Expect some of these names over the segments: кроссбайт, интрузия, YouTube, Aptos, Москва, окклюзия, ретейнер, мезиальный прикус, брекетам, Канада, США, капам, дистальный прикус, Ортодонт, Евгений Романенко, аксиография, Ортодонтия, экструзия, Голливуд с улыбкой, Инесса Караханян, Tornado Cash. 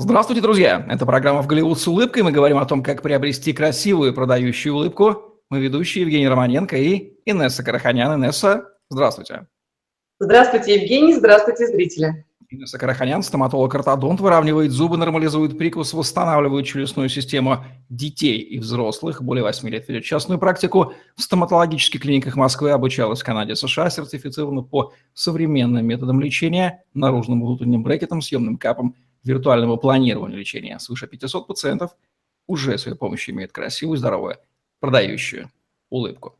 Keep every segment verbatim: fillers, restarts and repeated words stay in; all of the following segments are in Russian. Здравствуйте, друзья! Это программа «В Голливуд с улыбкой». Мы говорим о том, как приобрести красивую продающую улыбку. Мы ведущие Евгений Романенко и Инесса Караханян. Инесса, здравствуйте! Здравствуйте, Евгений! Здравствуйте, зрители! Инесса Караханян, стоматолог-ортодонт, выравнивает зубы, нормализует прикус, восстанавливает челюстную систему детей и взрослых. Более восьми лет ведет частную практику в стоматологических клиниках Москвы, обучалась в Канаде, США, сертифицирована по современным методам лечения, наружным внутренним брекетом, съемным капом, виртуального планирования лечения. Свыше пятисот пациентов уже с ее помощью имеют красивую, здоровую, продающую улыбку.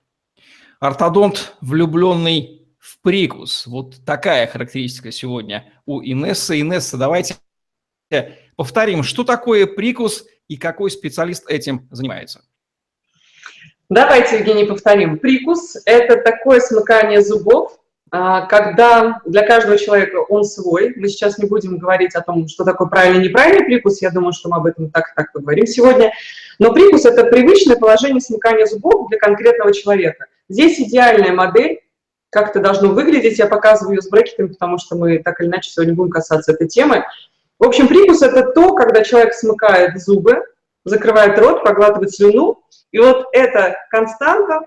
Ортодонт, влюбленный в прикус. Вот такая характеристика сегодня у Инессы. Инесса, давайте повторим, что такое прикус и какой специалист этим занимается. Давайте, Евгений, повторим. Прикус – это такое смыкание зубов, когда для каждого человека он свой. Мы сейчас не будем говорить о том, что такое правильный и неправильный прикус, я думаю, что мы об этом так и так поговорим сегодня. Но прикус – это привычное положение смыкания зубов для конкретного человека. Здесь идеальная модель, как это должно выглядеть. Я показываю ее с брекетами, потому что мы так или иначе сегодня будем касаться этой темы. В общем, прикус – это то, когда человек смыкает зубы, закрывает рот, проглатывает слюну. И вот эта константа,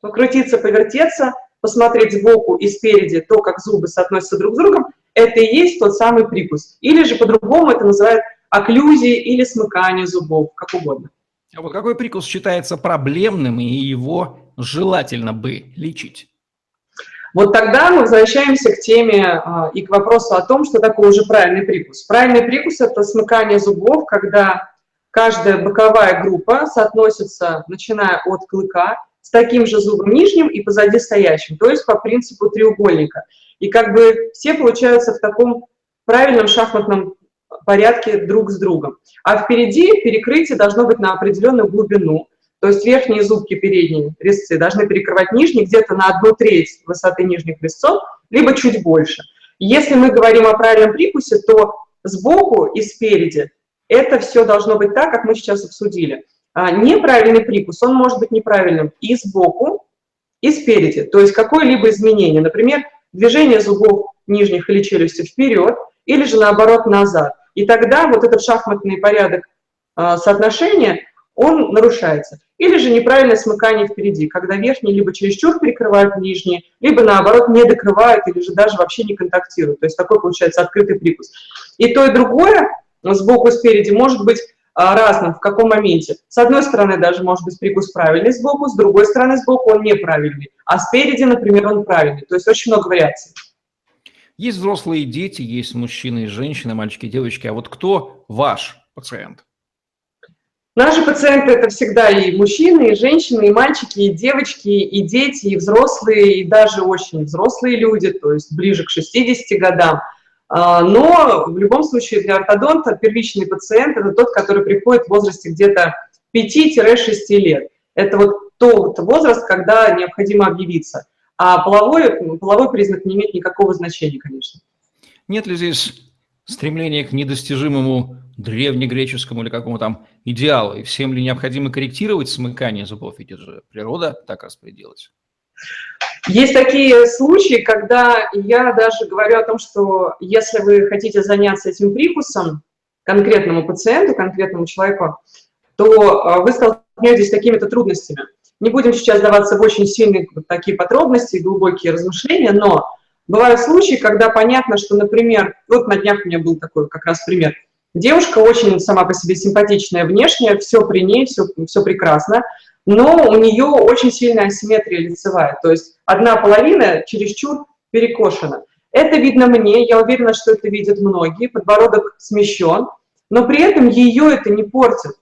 покрутиться, повертеться, посмотреть сбоку и спереди то, как зубы соотносятся друг с другом, это и есть тот самый прикус. Или же по-другому это называют окклюзией или смыканием зубов, как угодно. А вот какой прикус считается проблемным и его желательно бы лечить? Вот тогда мы возвращаемся к теме и к вопросу о том, что такое уже правильный прикус. Правильный прикус – это смыкание зубов, когда каждая боковая группа соотносится, начиная от клыка, с таким же зубом нижним и позади стоящим, то есть по принципу треугольника. И как бы все получаются в таком правильном шахматном порядке друг с другом. А впереди перекрытие должно быть на определенную глубину, то есть верхние зубки передние резцы должны перекрывать нижние где-то на одну треть высоты нижних резцов, либо чуть больше. Если мы говорим о правильном прикусе, то сбоку и спереди это все должно быть так, как мы сейчас обсудили. Неправильный прикус, он может быть неправильным и сбоку, и спереди. То есть какое-либо изменение, например, движение зубов нижних или челюсти вперед, или же наоборот назад. И тогда вот этот шахматный порядок соотношения, он нарушается. Или же неправильное смыкание впереди, когда верхние либо чересчур перекрывают нижние, либо наоборот не докрывают, или же даже вообще не контактируют. То есть такой получается открытый прикус. И то, и другое, сбоку и спереди, может быть разным, в каком моменте. С одной стороны даже может быть прикус правильный сбоку, с другой стороны сбоку он неправильный, а спереди, например, он правильный. То есть очень много вариаций. Есть взрослые дети, есть мужчины и женщины, мальчики и девочки. А вот кто ваш пациент? Наши пациенты – это всегда и мужчины, и женщины, и мальчики, и девочки, и дети, и взрослые, и даже очень взрослые люди, то есть ближе к шестидесяти годам. Но в любом случае для ортодонта первичный пациент – это тот, который приходит в возрасте где-то пяти-шести лет. Это вот тот возраст, когда необходимо объявиться. А половой, половой признак не имеет никакого значения, конечно. Нет ли здесь стремления к недостижимому древнегреческому или какому там идеалу? И всем ли необходимо корректировать смыкание зубов? Ведь это же природа так распорядилась. Есть такие случаи, когда я даже говорю о том, что если вы хотите заняться этим прикусом конкретному пациенту, конкретному человеку, то вы столкнетесь с какими-то трудностями. Не будем сейчас даваться в очень сильные такие подробности и глубокие размышления, но бывают случаи, когда понятно, что, например, вот на днях у меня был такой как раз пример. Девушка очень сама по себе симпатичная внешне, все при ней, все, все прекрасно, но у нее очень сильная асимметрия лицевая, то есть одна половина чересчур перекошена. Это видно мне, я уверена, что это видят многие, подбородок смещен, но при этом ее это не портит.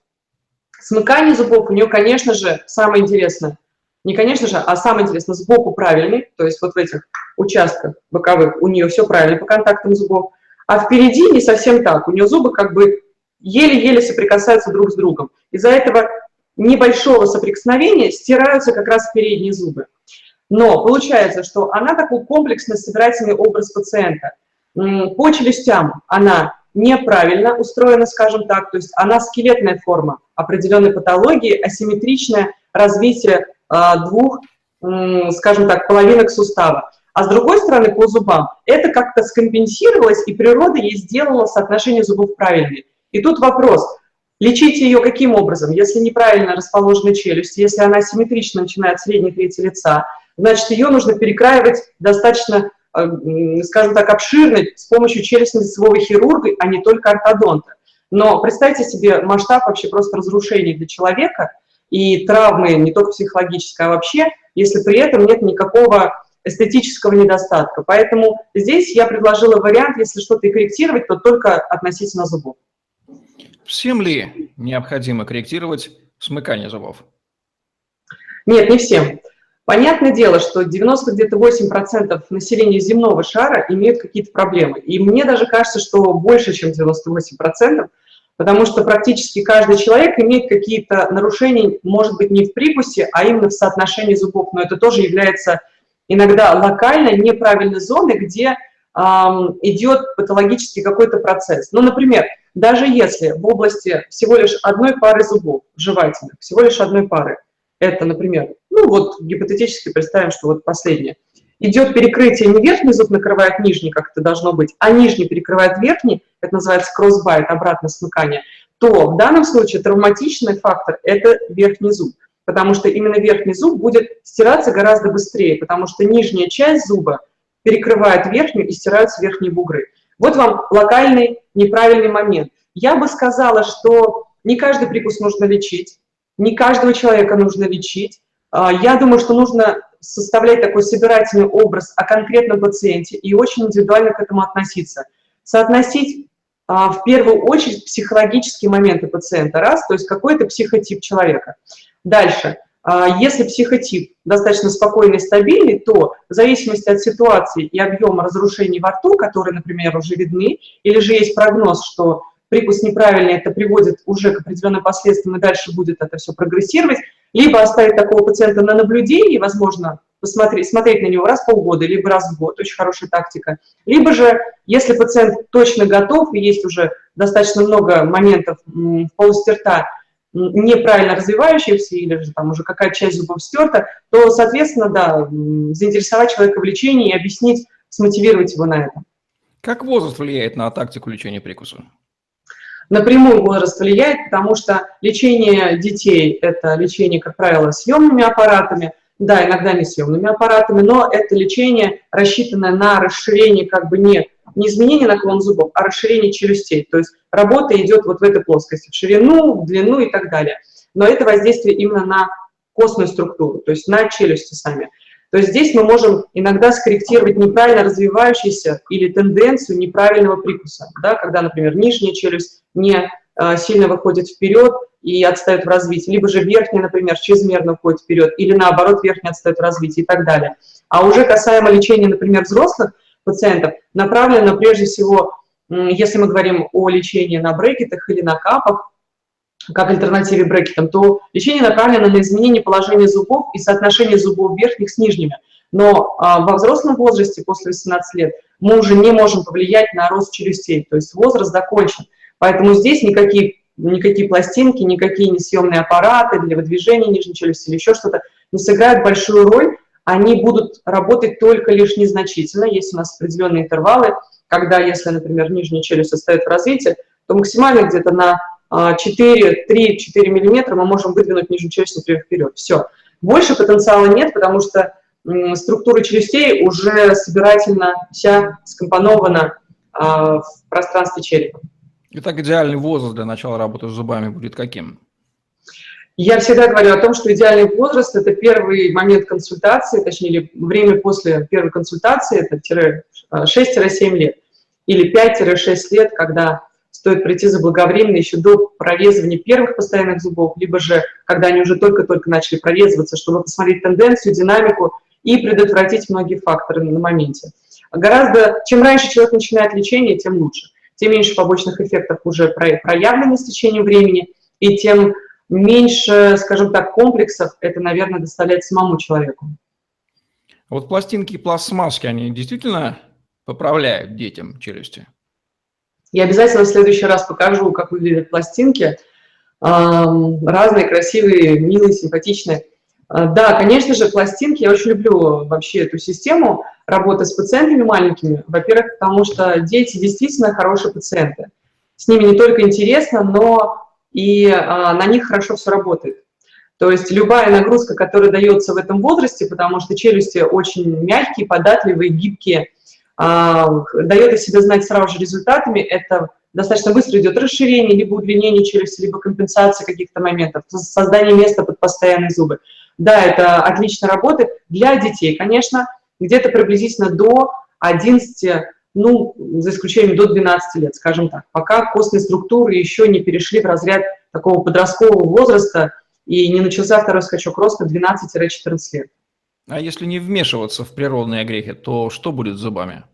Смыкание зубов у нее, конечно же, самое интересное, не конечно же, а самое интересное, сбоку правильный, то есть вот в этих участках боковых у нее все правильно по контактам зубов, а впереди не совсем так, у нее зубы как бы еле-еле соприкасаются друг с другом. Из-за этого небольшого соприкосновения стираются как раз передние зубы. Но получается, что она такой комплексный собирательный образ пациента. По челюстям она неправильно устроена, скажем так, то есть она скелетная форма определенной патологии, асимметричное развитие двух, скажем так, половинок сустава. А с другой стороны, по зубам это как-то скомпенсировалось, и природа ей сделала соотношение зубов правильной. И тут вопрос, лечите ее каким образом? Если неправильно расположена челюсть, если она симметрично начинает в средней трети лица, значит, ее нужно перекраивать достаточно, скажем так, обширно с помощью челюстно-лицевого хирурга, а не только ортодонта. Но представьте себе масштаб вообще просто разрушений для человека и травмы не только психологической, а вообще, если при этом нет никакого эстетического недостатка. Поэтому здесь я предложила вариант, если что-то и корректировать, то только относительно зубов. Всем ли необходимо корректировать смыкание зубов? Нет, не всем. Понятное дело, что девяносто восемь процентов населения земного шара имеют какие-то проблемы. И мне даже кажется, что больше, чем девяносто восемь процентов, потому что практически каждый человек имеет какие-то нарушения, может быть, не в прикусе, а именно в соотношении зубов. Но это тоже является иногда локально неправильной зоной, где эм, идет патологический какой-то процесс. Ну, например, даже если в области всего лишь одной пары зубов, жевательных, всего лишь одной пары, это, например, ну вот гипотетически представим, что вот последнее. Идет перекрытие, не верхний зуб накрывает нижний, как это должно быть, а нижний перекрывает верхний, это называется кроссбайт, обратное смыкание, то в данном случае травматичный фактор – это верхний зуб, потому что именно верхний зуб будет стираться гораздо быстрее, потому что нижняя часть зуба перекрывает верхнюю и стираются верхние бугры. Вот вам локальный неправильный момент. Я бы сказала, что не каждый прикус нужно лечить, не каждого человека нужно лечить. Я думаю, что нужно составлять такой собирательный образ о конкретном пациенте и очень индивидуально к этому относиться. Соотносить в первую очередь психологические моменты пациента, раз, то есть какой-то психотип человека. Дальше, если психотип достаточно спокойный и стабильный, то в зависимости от ситуации и объема разрушений во рту, которые, например, уже видны, или же есть прогноз, что прикус неправильный, это приводит уже к определенным последствиям, и дальше будет это все прогрессировать, либо оставить такого пациента на наблюдении, возможно, посмотреть, смотреть на него раз в полгода, либо раз в год, очень хорошая тактика, либо же, если пациент точно готов, и есть уже достаточно много моментов в полости рта, неправильно развивающихся, или же там уже какая-то часть зубов стерта, то, соответственно, да, заинтересовать человека в лечении и объяснить, смотивировать его на это. Как возраст влияет на тактику лечения прикуса? Напрямую возраст влияет, потому что лечение детей – это лечение, как правило, съемными аппаратами, да, иногда не съемными аппаратами, но это лечение, рассчитанное на расширение, как бы не, не изменение наклона зубов, а расширение челюстей. То есть работа идет вот в этой плоскости, в ширину, в длину и так далее. Но это воздействие именно на костную структуру, то есть на челюсти сами. То есть здесь мы можем иногда скорректировать неправильно развивающуюся или тенденцию неправильного прикуса, да, когда, например, нижняя челюсть не э, сильно выходит вперед и отстает в развитии, либо же верхняя, например, чрезмерно уходит вперед, или наоборот, верхняя отстает в развитии и так далее. А уже касаемо лечения, например, взрослых пациентов, направлено прежде всего, если мы говорим о лечении на брекетах или на капах, как альтернативе брекетам, то лечение направлено на изменение положения зубов и соотношение зубов верхних с нижними. Но а, во взрослом возрасте, после восемнадцати лет, мы уже не можем повлиять на рост челюстей, то есть возраст закончен. Поэтому здесь никакие, никакие пластинки, никакие несъемные аппараты для выдвижения нижней челюсти или еще что-то не сыграют большую роль. Они будут работать только лишь незначительно. Есть у нас определенные интервалы, когда, если, например, нижняя челюсть отстает в развитии, то максимально где-то на четыре, три, четыре миллиметра мы можем выдвинуть нижнюю челюсть, например, вперед. Все. Больше потенциала нет, потому что структура челюстей уже собирательно вся скомпонована в пространстве черепа. Итак, идеальный возраст для начала работы с зубами будет каким? Я всегда говорю о том, что идеальный возраст – это первый момент консультации, точнее, время после первой консультации, это шесть-семь лет или пять-шесть лет, когда стоит прийти заблаговременно еще до прорезывания первых постоянных зубов, либо же, когда они уже только-только начали прорезываться, чтобы посмотреть тенденцию, динамику и предотвратить многие факторы на моменте. Гораздо, чем раньше человек начинает лечение, тем лучше. Тем меньше побочных эффектов уже проявлено с течением времени, и тем меньше, скажем так, комплексов это, наверное, доставляет самому человеку. Вот пластинки и пластмасски, они действительно поправляют детям челюсти? Я обязательно в следующий раз покажу, как выглядят пластинки. Разные, красивые, милые, симпатичные. Да, конечно же, пластинки. Я очень люблю вообще эту систему работы с пациентами маленькими. Во-первых, потому что дети действительно хорошие пациенты. с ними не только интересно, но и а, на них хорошо все работает. То есть любая нагрузка, которая дается в этом возрасте, потому что челюсти очень мягкие, податливые, гибкие, а, дает о себе знать сразу же результатами. Это достаточно быстро идет расширение, либо удлинение челюсти, либо компенсация каких-то моментов, создание места под постоянные зубы. Да, это отлично работает для детей, конечно, где-то приблизительно до одиннадцати, ну, за исключением до двенадцати лет, скажем так, пока костные структуры еще не перешли в разряд такого подросткового возраста, и не начался второй скачок роста двенадцати-четырнадцати лет. А если не вмешиваться в природные огрехи, то что будет с зубами?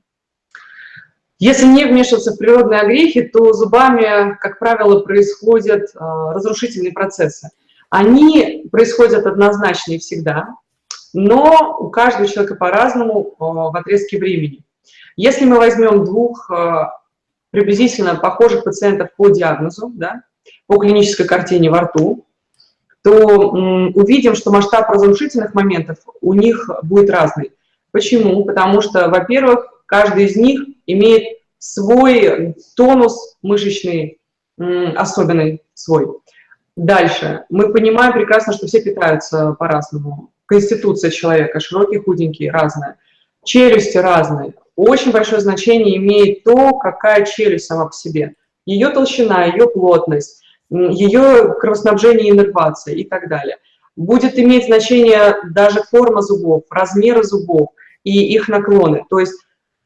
Если не вмешиваться в природные огрехи, то зубами, как правило, происходят э, разрушительные процессы. Они происходят однозначно и всегда, но у каждого человека по-разному э, в отрезке времени. Если мы возьмем двух э, приблизительно похожих пациентов по диагнозу, да, по клинической картине во рту, то увидим, что масштаб разрушительных моментов у них будет разный. Почему? Потому что, во-первых, каждый из них имеет свой тонус мышечный, особенный свой. Дальше. Мы понимаем прекрасно, что все питаются по-разному. Конституция человека, широкий, худенький, разная. Челюсти разные. Очень большое значение имеет то, какая челюсть сама по себе. Ее толщина, ее плотность, ее кровоснабжение и иннервация и так далее. Будет иметь значение даже форма зубов, размеры зубов и их наклоны. То есть,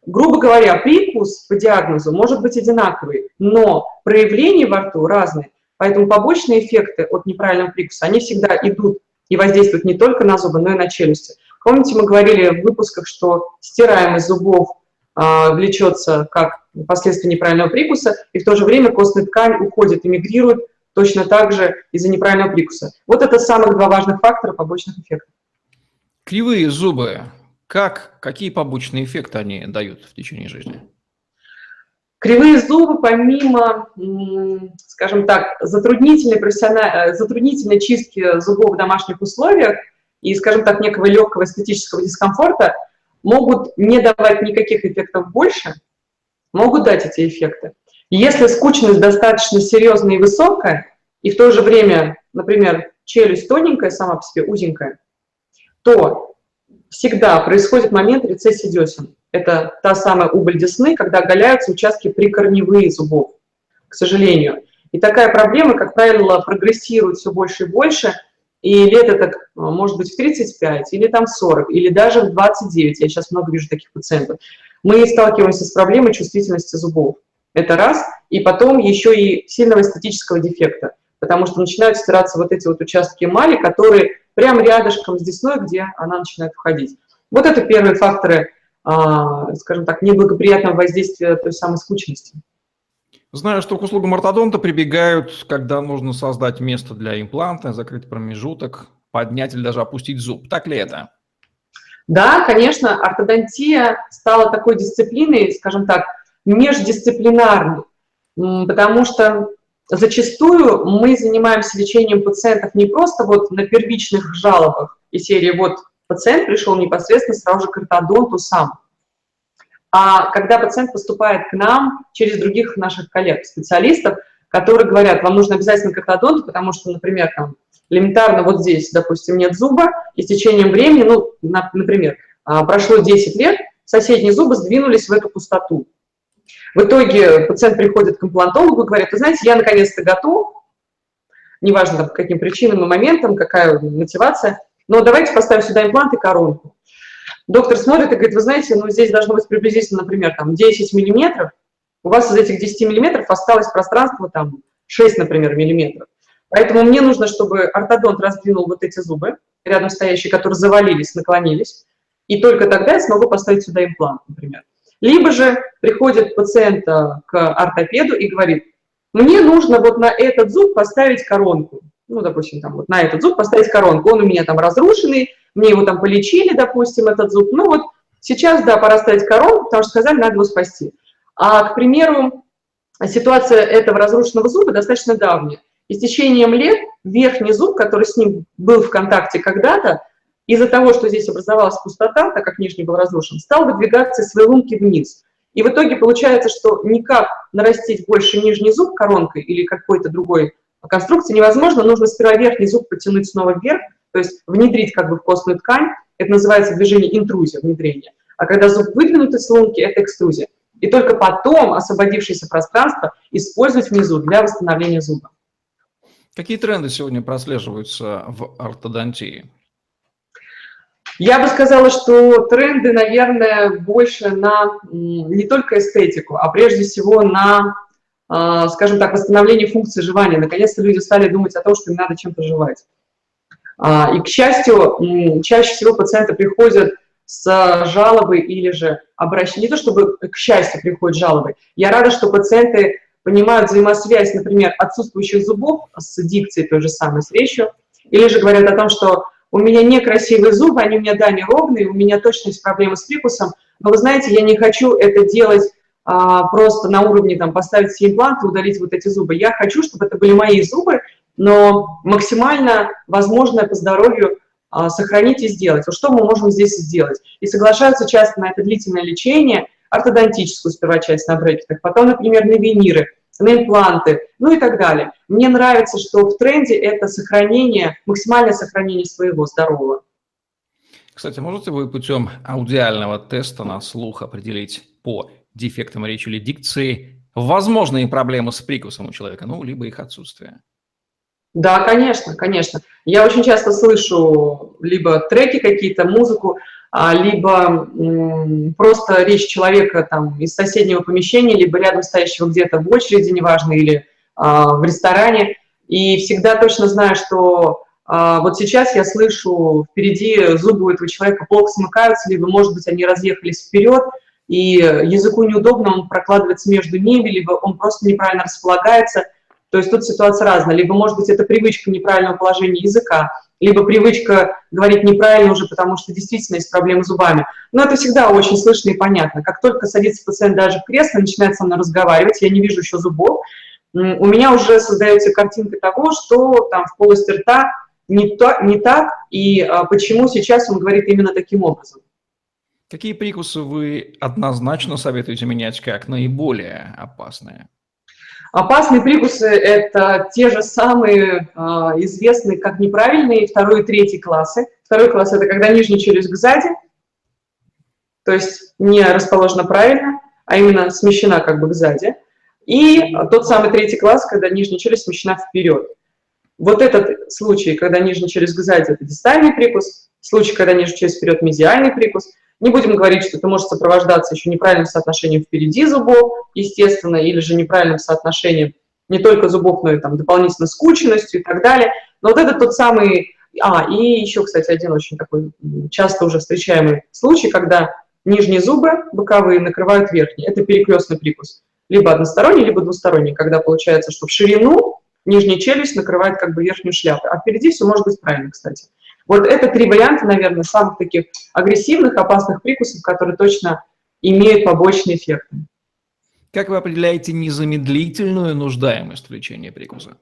грубо говоря, привкус по диагнозу может быть одинаковый, но проявления во рту разные. Поэтому побочные эффекты от неправильного привкуса, они всегда идут и воздействуют не только на зубы, но и на челюсти. Помните, мы говорили в выпусках, что стираемость зубов влечется как последствия неправильного прикуса, и в то же время костная ткань уходит и мигрирует точно так же из-за неправильного прикуса. Вот это самых два важных фактора побочных эффектов. Кривые зубы. Как, какие побочные эффекты они дают в течение жизни? Кривые зубы, помимо, скажем так, затруднительной, профессиональной, затруднительной чистки зубов в домашних условиях и, скажем так, некого легкого эстетического дискомфорта, могут не давать никаких эффектов больше, могут дать эти эффекты. Если скучность достаточно серьезная и высокая, и в то же время, например, челюсть тоненькая сама по себе, узенькая, то всегда происходит момент рецессии десен. Это та самая убыль десны, когда оголяются участки прикорневые зубов, к сожалению. И такая проблема, как правило, прогрессирует все больше и больше, и лет это может быть в тридцать пять, или там в сорок, или даже в двадцать девять. Я сейчас много вижу таких пациентов. Мы сталкиваемся с проблемой чувствительности зубов. Это раз. И потом еще и сильного эстетического дефекта. Потому что начинают стираться вот эти вот участки эмали, которые прямо рядышком с десной, где она начинает входить. Вот это первые факторы, скажем так, неблагоприятного воздействия той самой скучности. Знаю, что к услугам ортодонта прибегают, когда нужно создать место для импланта, закрыть промежуток, поднять или даже опустить зуб. Так ли это? Да, конечно. Ортодонтия стала такой дисциплиной, скажем так, междисциплинарной, потому что зачастую мы занимаемся лечением пациентов не просто вот на первичных жалобах и серии «вот пациент пришел непосредственно сразу же к ортодонту сам». А когда пациент поступает к нам через других наших коллег, специалистов, которые говорят, вам нужно обязательно к ортодонту, потому что, например, там, элементарно вот здесь, допустим, нет зуба, и с течением времени, ну, на, например, прошло десять лет, соседние зубы сдвинулись в эту пустоту. В итоге пациент приходит к имплантологу и говорит, вы знаете, я наконец-то готов, неважно там, по каким причинам и моментам, какая мотивация, но давайте поставим сюда имплант и коронку. Доктор смотрит и говорит, вы знаете, ну здесь должно быть приблизительно, например, там, десять миллиметров, у вас из этих десяти миллиметров осталось пространство там, шесть, например, миллиметров. Поэтому мне нужно, чтобы ортодонт раздвинул вот эти зубы, рядом стоящие, которые завалились, наклонились, и только тогда я смогу поставить сюда имплант, например. Либо же приходит пациент к ортопеду и говорит, мне нужно вот на этот зуб поставить коронку. Ну, допустим, там, вот на этот зуб поставить коронку, он у меня там разрушенный, мне его там полечили, допустим, этот зуб. Ну вот сейчас, да, пора ставить коронку, потому что сказали, надо его спасти. А, к примеру, ситуация этого разрушенного зуба достаточно давняя. И с течением лет верхний зуб, который с ним был в контакте когда-то, из-за того, что здесь образовалась пустота, так как нижний был разрушен, стал выдвигаться из своей лунки вниз. И в итоге получается, что никак нарастить больше нижний зуб коронкой или какой-то другой конструкции невозможно, нужно сперва верхний зуб потянуть снова вверх, то есть внедрить как бы в костную ткань, это называется движение интрузия, внедрение. А когда зуб выдвинут из лунки, это экструзия. И только потом освободившееся пространство использовать внизу для восстановления зуба. Какие тренды сегодня прослеживаются в ортодонтии? Я бы сказала, что тренды, наверное, больше на не только эстетику, а прежде всего на, скажем так, восстановление функции жевания. Наконец-то люди стали думать о том, что им надо чем-то жевать. И, к счастью, чаще всего пациенты приходят с жалобой или же обращением. Не то чтобы, к счастью, приходят жалобы. Я рада, что пациенты понимают взаимосвязь, например, отсутствующих зубов с дикцией той же самой, с речью, или же говорят о том, что у меня некрасивые зубы, они у меня, да, неровные, у меня точно есть проблемы с прикусом, но вы знаете, я не хочу это делать а, просто на уровне там, поставить себе имплант и удалить вот эти зубы. Я хочу, чтобы это были мои зубы, но максимально возможное по здоровью а, сохранить и сделать. Вот что мы можем здесь сделать? И соглашаются часто на это длительное лечение, ортодонтическую сперва часть на брекетах, потом, например, на виниры, на импланты, ну и так далее. Мне нравится, что в тренде это сохранение, максимальное сохранение своего здорового. Кстати, можете вы путем аудиального теста на слух определить по дефектам речи или дикции возможные проблемы с прикусом у человека, ну, либо их отсутствие? Да, конечно, конечно. Я очень часто слышу либо треки какие-то, музыку, либо просто речь человека там, из соседнего помещения, либо рядом стоящего где-то в очереди, неважно, или а, в ресторане. И всегда точно знаю, что а, вот сейчас я слышу впереди зубы у этого человека плохо смыкаются, либо, может быть, они разъехались вперед, и языку неудобно, он прокладывается между ними, либо он просто неправильно располагается. То есть тут ситуация разная. Либо, может быть, это привычка неправильного положения языка, либо привычка говорить неправильно уже, потому что действительно есть проблемы с зубами. Но это всегда очень слышно и понятно. Как только садится пациент даже в кресло, начинает со мной разговаривать, я не вижу еще зубов, у меня уже создается картинка того, что там в полости рта не, то, не так, и почему сейчас он говорит именно таким образом. Какие прикусы вы однозначно советуете менять как наиболее опасные? Опасные прикусы – это те же самые э, известные, как неправильные, второй и третий классы. Второй класс – это когда нижняя челюсть сзади, то есть не расположена правильно, а именно смещена как бы сзади. И тот самый третий класс, когда нижняя челюсть смещена вперед. Вот этот случай, когда нижняя челюсть сзади – это дистальный прикус, случай, когда нижняя челюсть вперед – мезиальный прикус. Не будем говорить, что это может сопровождаться еще неправильным соотношением впереди зубов, естественно, или же неправильным соотношением не только зубов, но и там, дополнительно скученностью и так далее. Но вот это тот самый... А, и еще, кстати, один очень такой часто уже встречаемый случай, когда нижние зубы боковые накрывают верхние. Это перекрестный прикус. Либо односторонний, либо двусторонний, когда получается, что в ширину нижняя челюсть накрывает как бы верхнюю шляпу. А впереди все может быть правильно, кстати. Вот это три варианта, наверное, самых таких агрессивных, опасных прикусов, которые точно имеют побочные эффекты. Как вы определяете незамедлительную нуждаемость в лечении прикуса?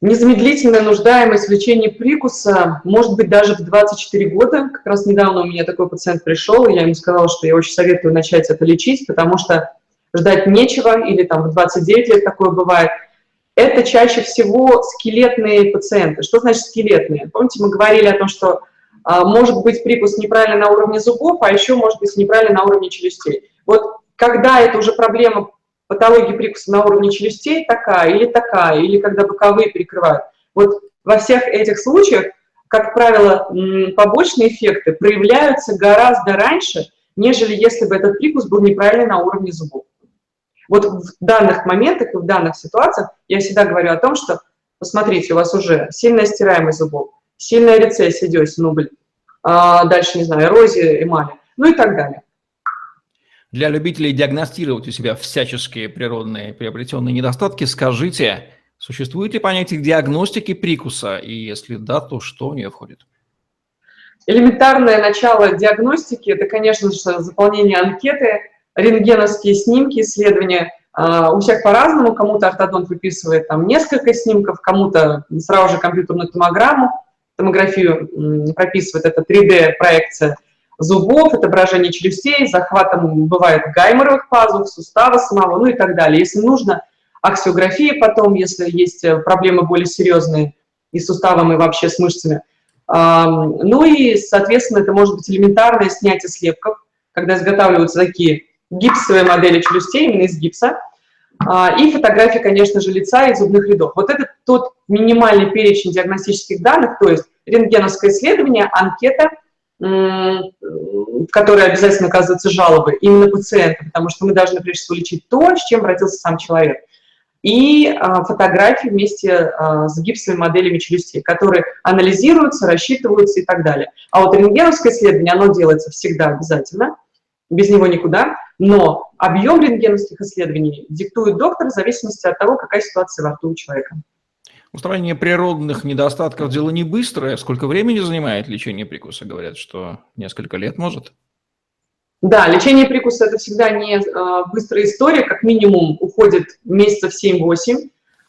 Незамедлительная нуждаемость в лечении прикуса может быть даже в двадцать четыре года. Как раз недавно у меня такой пациент пришел, и я ему сказала, что я очень советую начать это лечить, потому что ждать нечего, или там в двадцать девять лет такое бывает. Это чаще всего скелетные пациенты. Что значит скелетные? Помните, мы говорили о том, что а, может быть прикус неправильно на уровне зубов, а еще может быть неправильно на уровне челюстей. Вот когда это уже проблема патологии прикуса на уровне челюстей, такая или такая, или когда боковые перекрывают. Вот во всех этих случаях, как правило, побочные эффекты проявляются гораздо раньше, нежели если бы этот прикус был неправильно на уровне зубов. Вот в данных моментах и в данных ситуациях я всегда говорю о том, что, посмотрите, у вас уже сильная стираемость зубов, сильная рецессия десен, убыль, а дальше, не знаю, эрозия эмали, ну и так далее. Для любителей диагностировать у себя всяческие природные приобретенные недостатки, скажите, существует ли понятие диагностики прикуса, и если да, то что в нее входит? Элементарное начало диагностики – это, конечно же, заполнение анкеты, рентгеновские снимки, исследования. У всех по-разному, кому-то ортодонт выписывает там несколько снимков, кому-то сразу же компьютерную томограмму, томографию прописывает, это три дэ проекция. зубов, отображение челюстей, захватом бывает гайморовых пазух, сустава самого, ну и так далее. Если нужно, аксиография потом, если есть проблемы более серьезные и с суставом, и вообще с мышцами. Ну и, соответственно, это может быть элементарное снятие слепков, когда изготавливаются такие гипсовые модели челюстей, именно из гипса. И фотографии, конечно же, лица и зубных рядов. Вот это тот минимальный перечень диагностических данных, то есть рентгеновское исследование, анкета, в которой обязательно оказываются жалобы именно пациента, потому что мы должны прежде всего лечить то, с чем обратился сам человек. И фотографии вместе с гипсовыми моделями челюстей, которые анализируются, рассчитываются и так далее. А вот рентгеновское исследование, оно делается всегда обязательно, без него никуда, но объем рентгеновских исследований диктует доктор в зависимости от того, какая ситуация во рту у человека. Устранение природных недостатков – дело не быстрое. Сколько времени занимает лечение прикуса? Говорят, что несколько лет может. Да, лечение прикуса – это всегда не э, быстрая история. Как минимум уходит месяцев семь-восемь.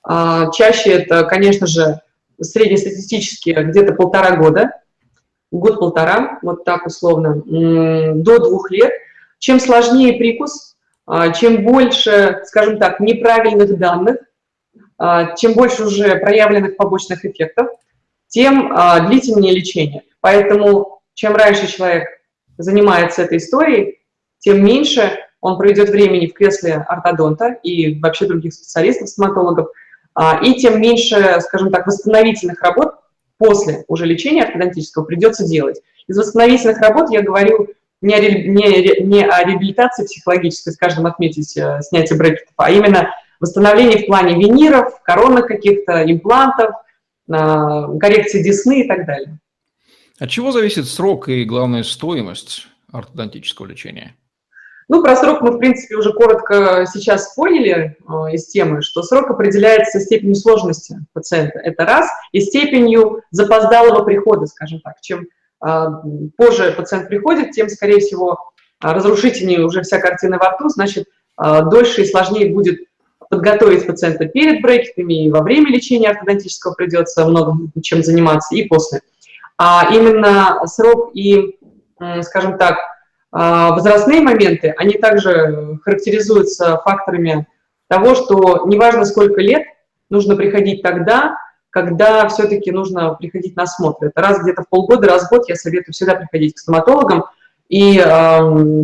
Э, чаще это, конечно же, среднестатистически где-то полтора года. Год-полтора, вот так условно, до двух лет. Чем сложнее прикус, э, чем больше, скажем так, неправильных данных, чем больше уже проявленных побочных эффектов, тем а, длительнее лечение. Поэтому чем раньше человек занимается этой историей, тем меньше он проведет времени в кресле ортодонта и вообще других специалистов, стоматологов, а, и тем меньше, скажем так, восстановительных работ после уже лечения ортодонтического придется делать. Из восстановительных работ я говорю не о, не, не о реабилитации психологической, скажем, отметить а, снятие брекетов, а именно восстановление в плане виниров, коронок каких-то, имплантов, коррекции десны и так далее. От чего зависит срок и, главное, стоимость ортодонтического лечения? Ну, про срок мы, в принципе, уже коротко сейчас поняли из темы, что срок определяется степенью сложности пациента. Это раз. И степенью запоздалого прихода, скажем так. Чем позже пациент приходит, тем, скорее всего, разрушительнее уже вся картина во рту, значит, дольше и сложнее будет подготовить пациента перед брекетами, и во время лечения ортодонтического придется много чем заниматься, и после. А именно срок и, скажем так, возрастные моменты, они также характеризуются факторами того, что неважно сколько лет, нужно приходить тогда, когда все-таки нужно приходить на осмотр. Это раз где-то в полгода, раз в год я советую всегда приходить к стоматологам и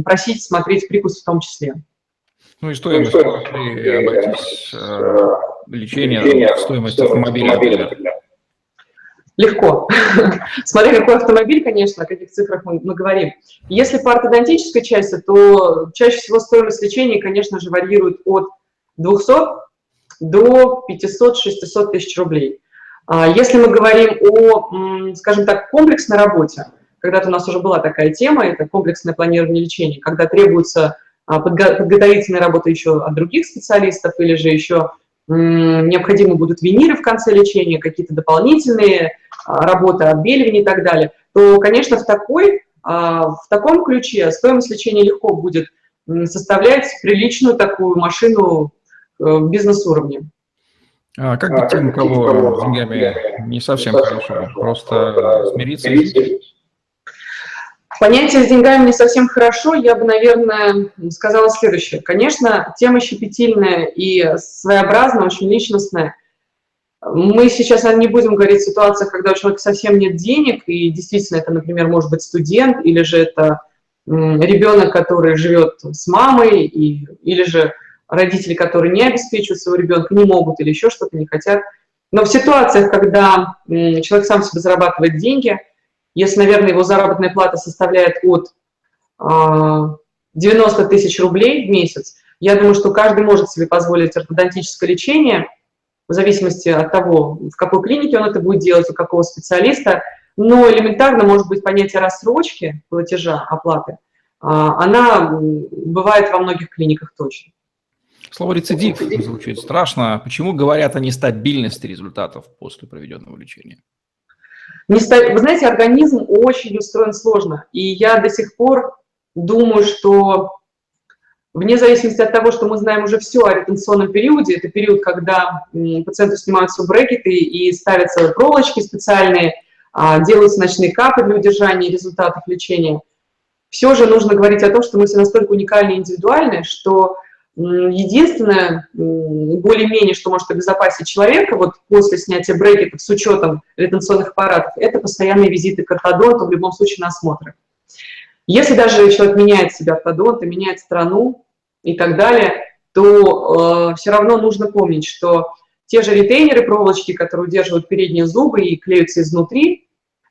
просить смотреть прикус в том числе. Ну и стоимость, ну, стоимость обойтись, э, лечения, лечения, стоимость, стоимость автомобиля, например. Легко. Смотря какой автомобиль, конечно, о каких цифрах мы, мы говорим. Если по ортодонтической части, то чаще всего стоимость лечения, конечно же, варьирует от двухсот до пятисот-шестисот тысяч рублей. Если мы говорим о, скажем так, комплексной работе, когда-то у нас уже была такая тема, это комплексное планирование лечения, когда требуется подготовительная работа еще от других специалистов, или же еще необходимы будут виниры в конце лечения, какие-то дополнительные работы, отбеливания и так далее, то, конечно, в, такой, в таком ключе стоимость лечения легко будет составлять приличную такую машину бизнес-уровня. А как быть тем, у кого с деньгами не совсем хорошо, просто смириться? Понятие с деньгами не совсем хорошо, я бы, наверное, сказала следующее. Конечно, тема щепетильная и своеобразная, очень личностная. Мы сейчас не будем говорить о ситуациях, когда у человека совсем нет денег, и действительно это, например, может быть студент, или же это ребенок, который живет с мамой, и, или же родители, которые не обеспечивают своего ребенка, не могут или еще что-то не хотят. Но в ситуациях, когда человек сам себе зарабатывает деньги, если, наверное, его заработная плата составляет от девяноста тысяч рублей в месяц, я думаю, что каждый может себе позволить ортодонтическое лечение, в зависимости от того, в какой клинике он это будет делать, у какого специалиста. Но элементарно, может быть, понятие рассрочки платежа, оплаты, она бывает во многих клиниках точно. Слово «рецидив» звучит страшно. Почему говорят о нестабильности результатов после проведенного лечения? Вы знаете, организм очень устроен сложно, и я до сих пор думаю, что вне зависимости от того, что мы знаем уже все о ретенционном периоде, это период, когда пациенту снимаются брекеты и ставятся проволочки специальные, делаются ночные капы для удержания результатов лечения, все же нужно говорить о том, что мы все настолько уникальны и индивидуальны, что единственное, более-менее, что может обезопасить человека вот после снятия брекетов с учетом ретенционных аппаратов, это постоянные визиты к ортодонту, в любом случае на осмотры. Если даже человек меняет себя ортодонта, меняет страну и так далее, то э, все равно нужно помнить, что те же ретейнеры, проволочки, которые удерживают передние зубы и клеются изнутри,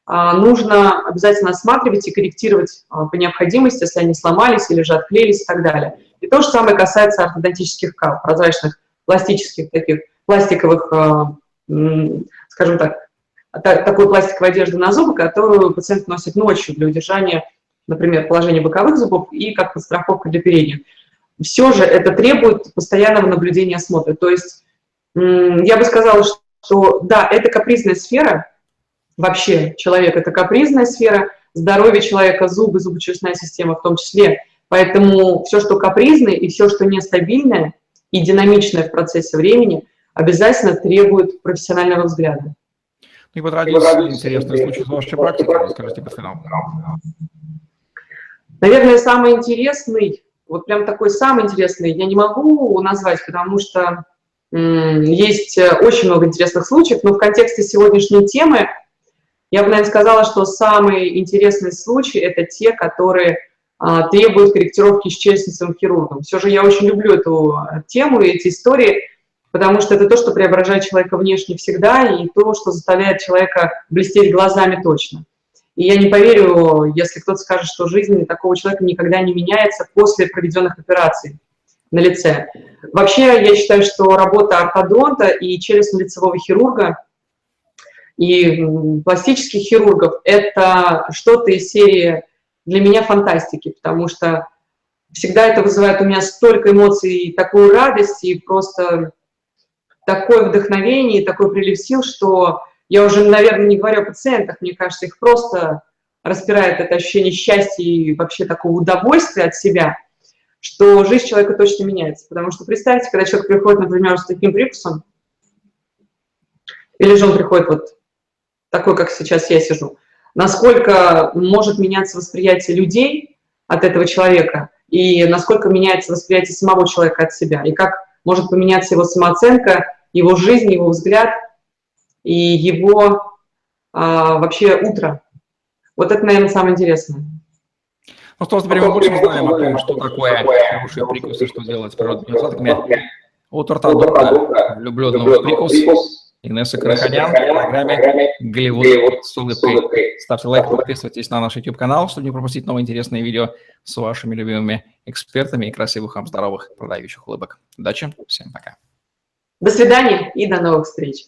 э, нужно обязательно осматривать и корректировать э, по необходимости, если они сломались или же отклеились и так далее. И то же самое касается ортодонтических кап, прозрачных, пластических таких, пластиковых, э, э, скажем так, та, такой пластиковой одежды на зубы, которую пациент носит ночью для удержания, например, положение боковых зубов и как подстраховка для передних. Все же это требует постоянного наблюдения осмотра. То есть я бы сказала, что да, это капризная сфера, вообще человек — это капризная сфера, здоровье человека, зубы, зубочелюстная система в том числе. Поэтому все, что капризное и все, что нестабильное и динамичное в процессе времени, обязательно требует профессионального взгляда. И вот ради интересный случай из вашей практики, расскажите под финал. Наверное, самый интересный, вот прям такой самый интересный, я не могу назвать, потому что есть очень много интересных случаев, но в контексте сегодняшней темы я бы, наверное, сказала, что самые интересные случаи — это те, которые а, требуют корректировки с челюстным хирургом. Все же я очень люблю эту тему и эти истории, потому что это то, что преображает человека внешне всегда, и то, что заставляет человека блестеть глазами точно. И я не поверю, если кто-то скажет, что жизнь такого человека никогда не меняется после проведенных операций на лице. Вообще, я считаю, что работа ортодонта и челюстно-лицевого хирурга, и пластических хирургов – это что-то из серии для меня фантастики, потому что всегда это вызывает у меня столько эмоций, и такую радость, и просто такое вдохновение, и такой прилив сил, что... Я уже, наверное, не говорю о пациентах, мне кажется, их просто распирает это ощущение счастья и вообще такого удовольствия от себя, что жизнь человека точно меняется. Потому что представьте, когда человек приходит, например, с таким прикусом, или же он приходит вот такой, как сейчас я сижу, насколько может меняться восприятие людей от этого человека, и насколько меняется восприятие самого человека от себя, и как может поменяться его самооценка, его жизнь, его взгляд и его а, вообще утро. Вот это, наверное, самое интересное. Ну что, теперь мы больше знаем о том, что такое хорошие прикусы, что делать с природными остатками. От ортодонта, влюбленного в прикус, Инесса Караханян в программе «Голливуд с улыбкой». Ставьте лайк, подписывайтесь на наш ютуб-канал, чтобы не пропустить новые интересные видео с вашими любимыми экспертами и красивых, вам здоровых, продающих улыбок. Удачи, всем пока. До свидания и до новых встреч.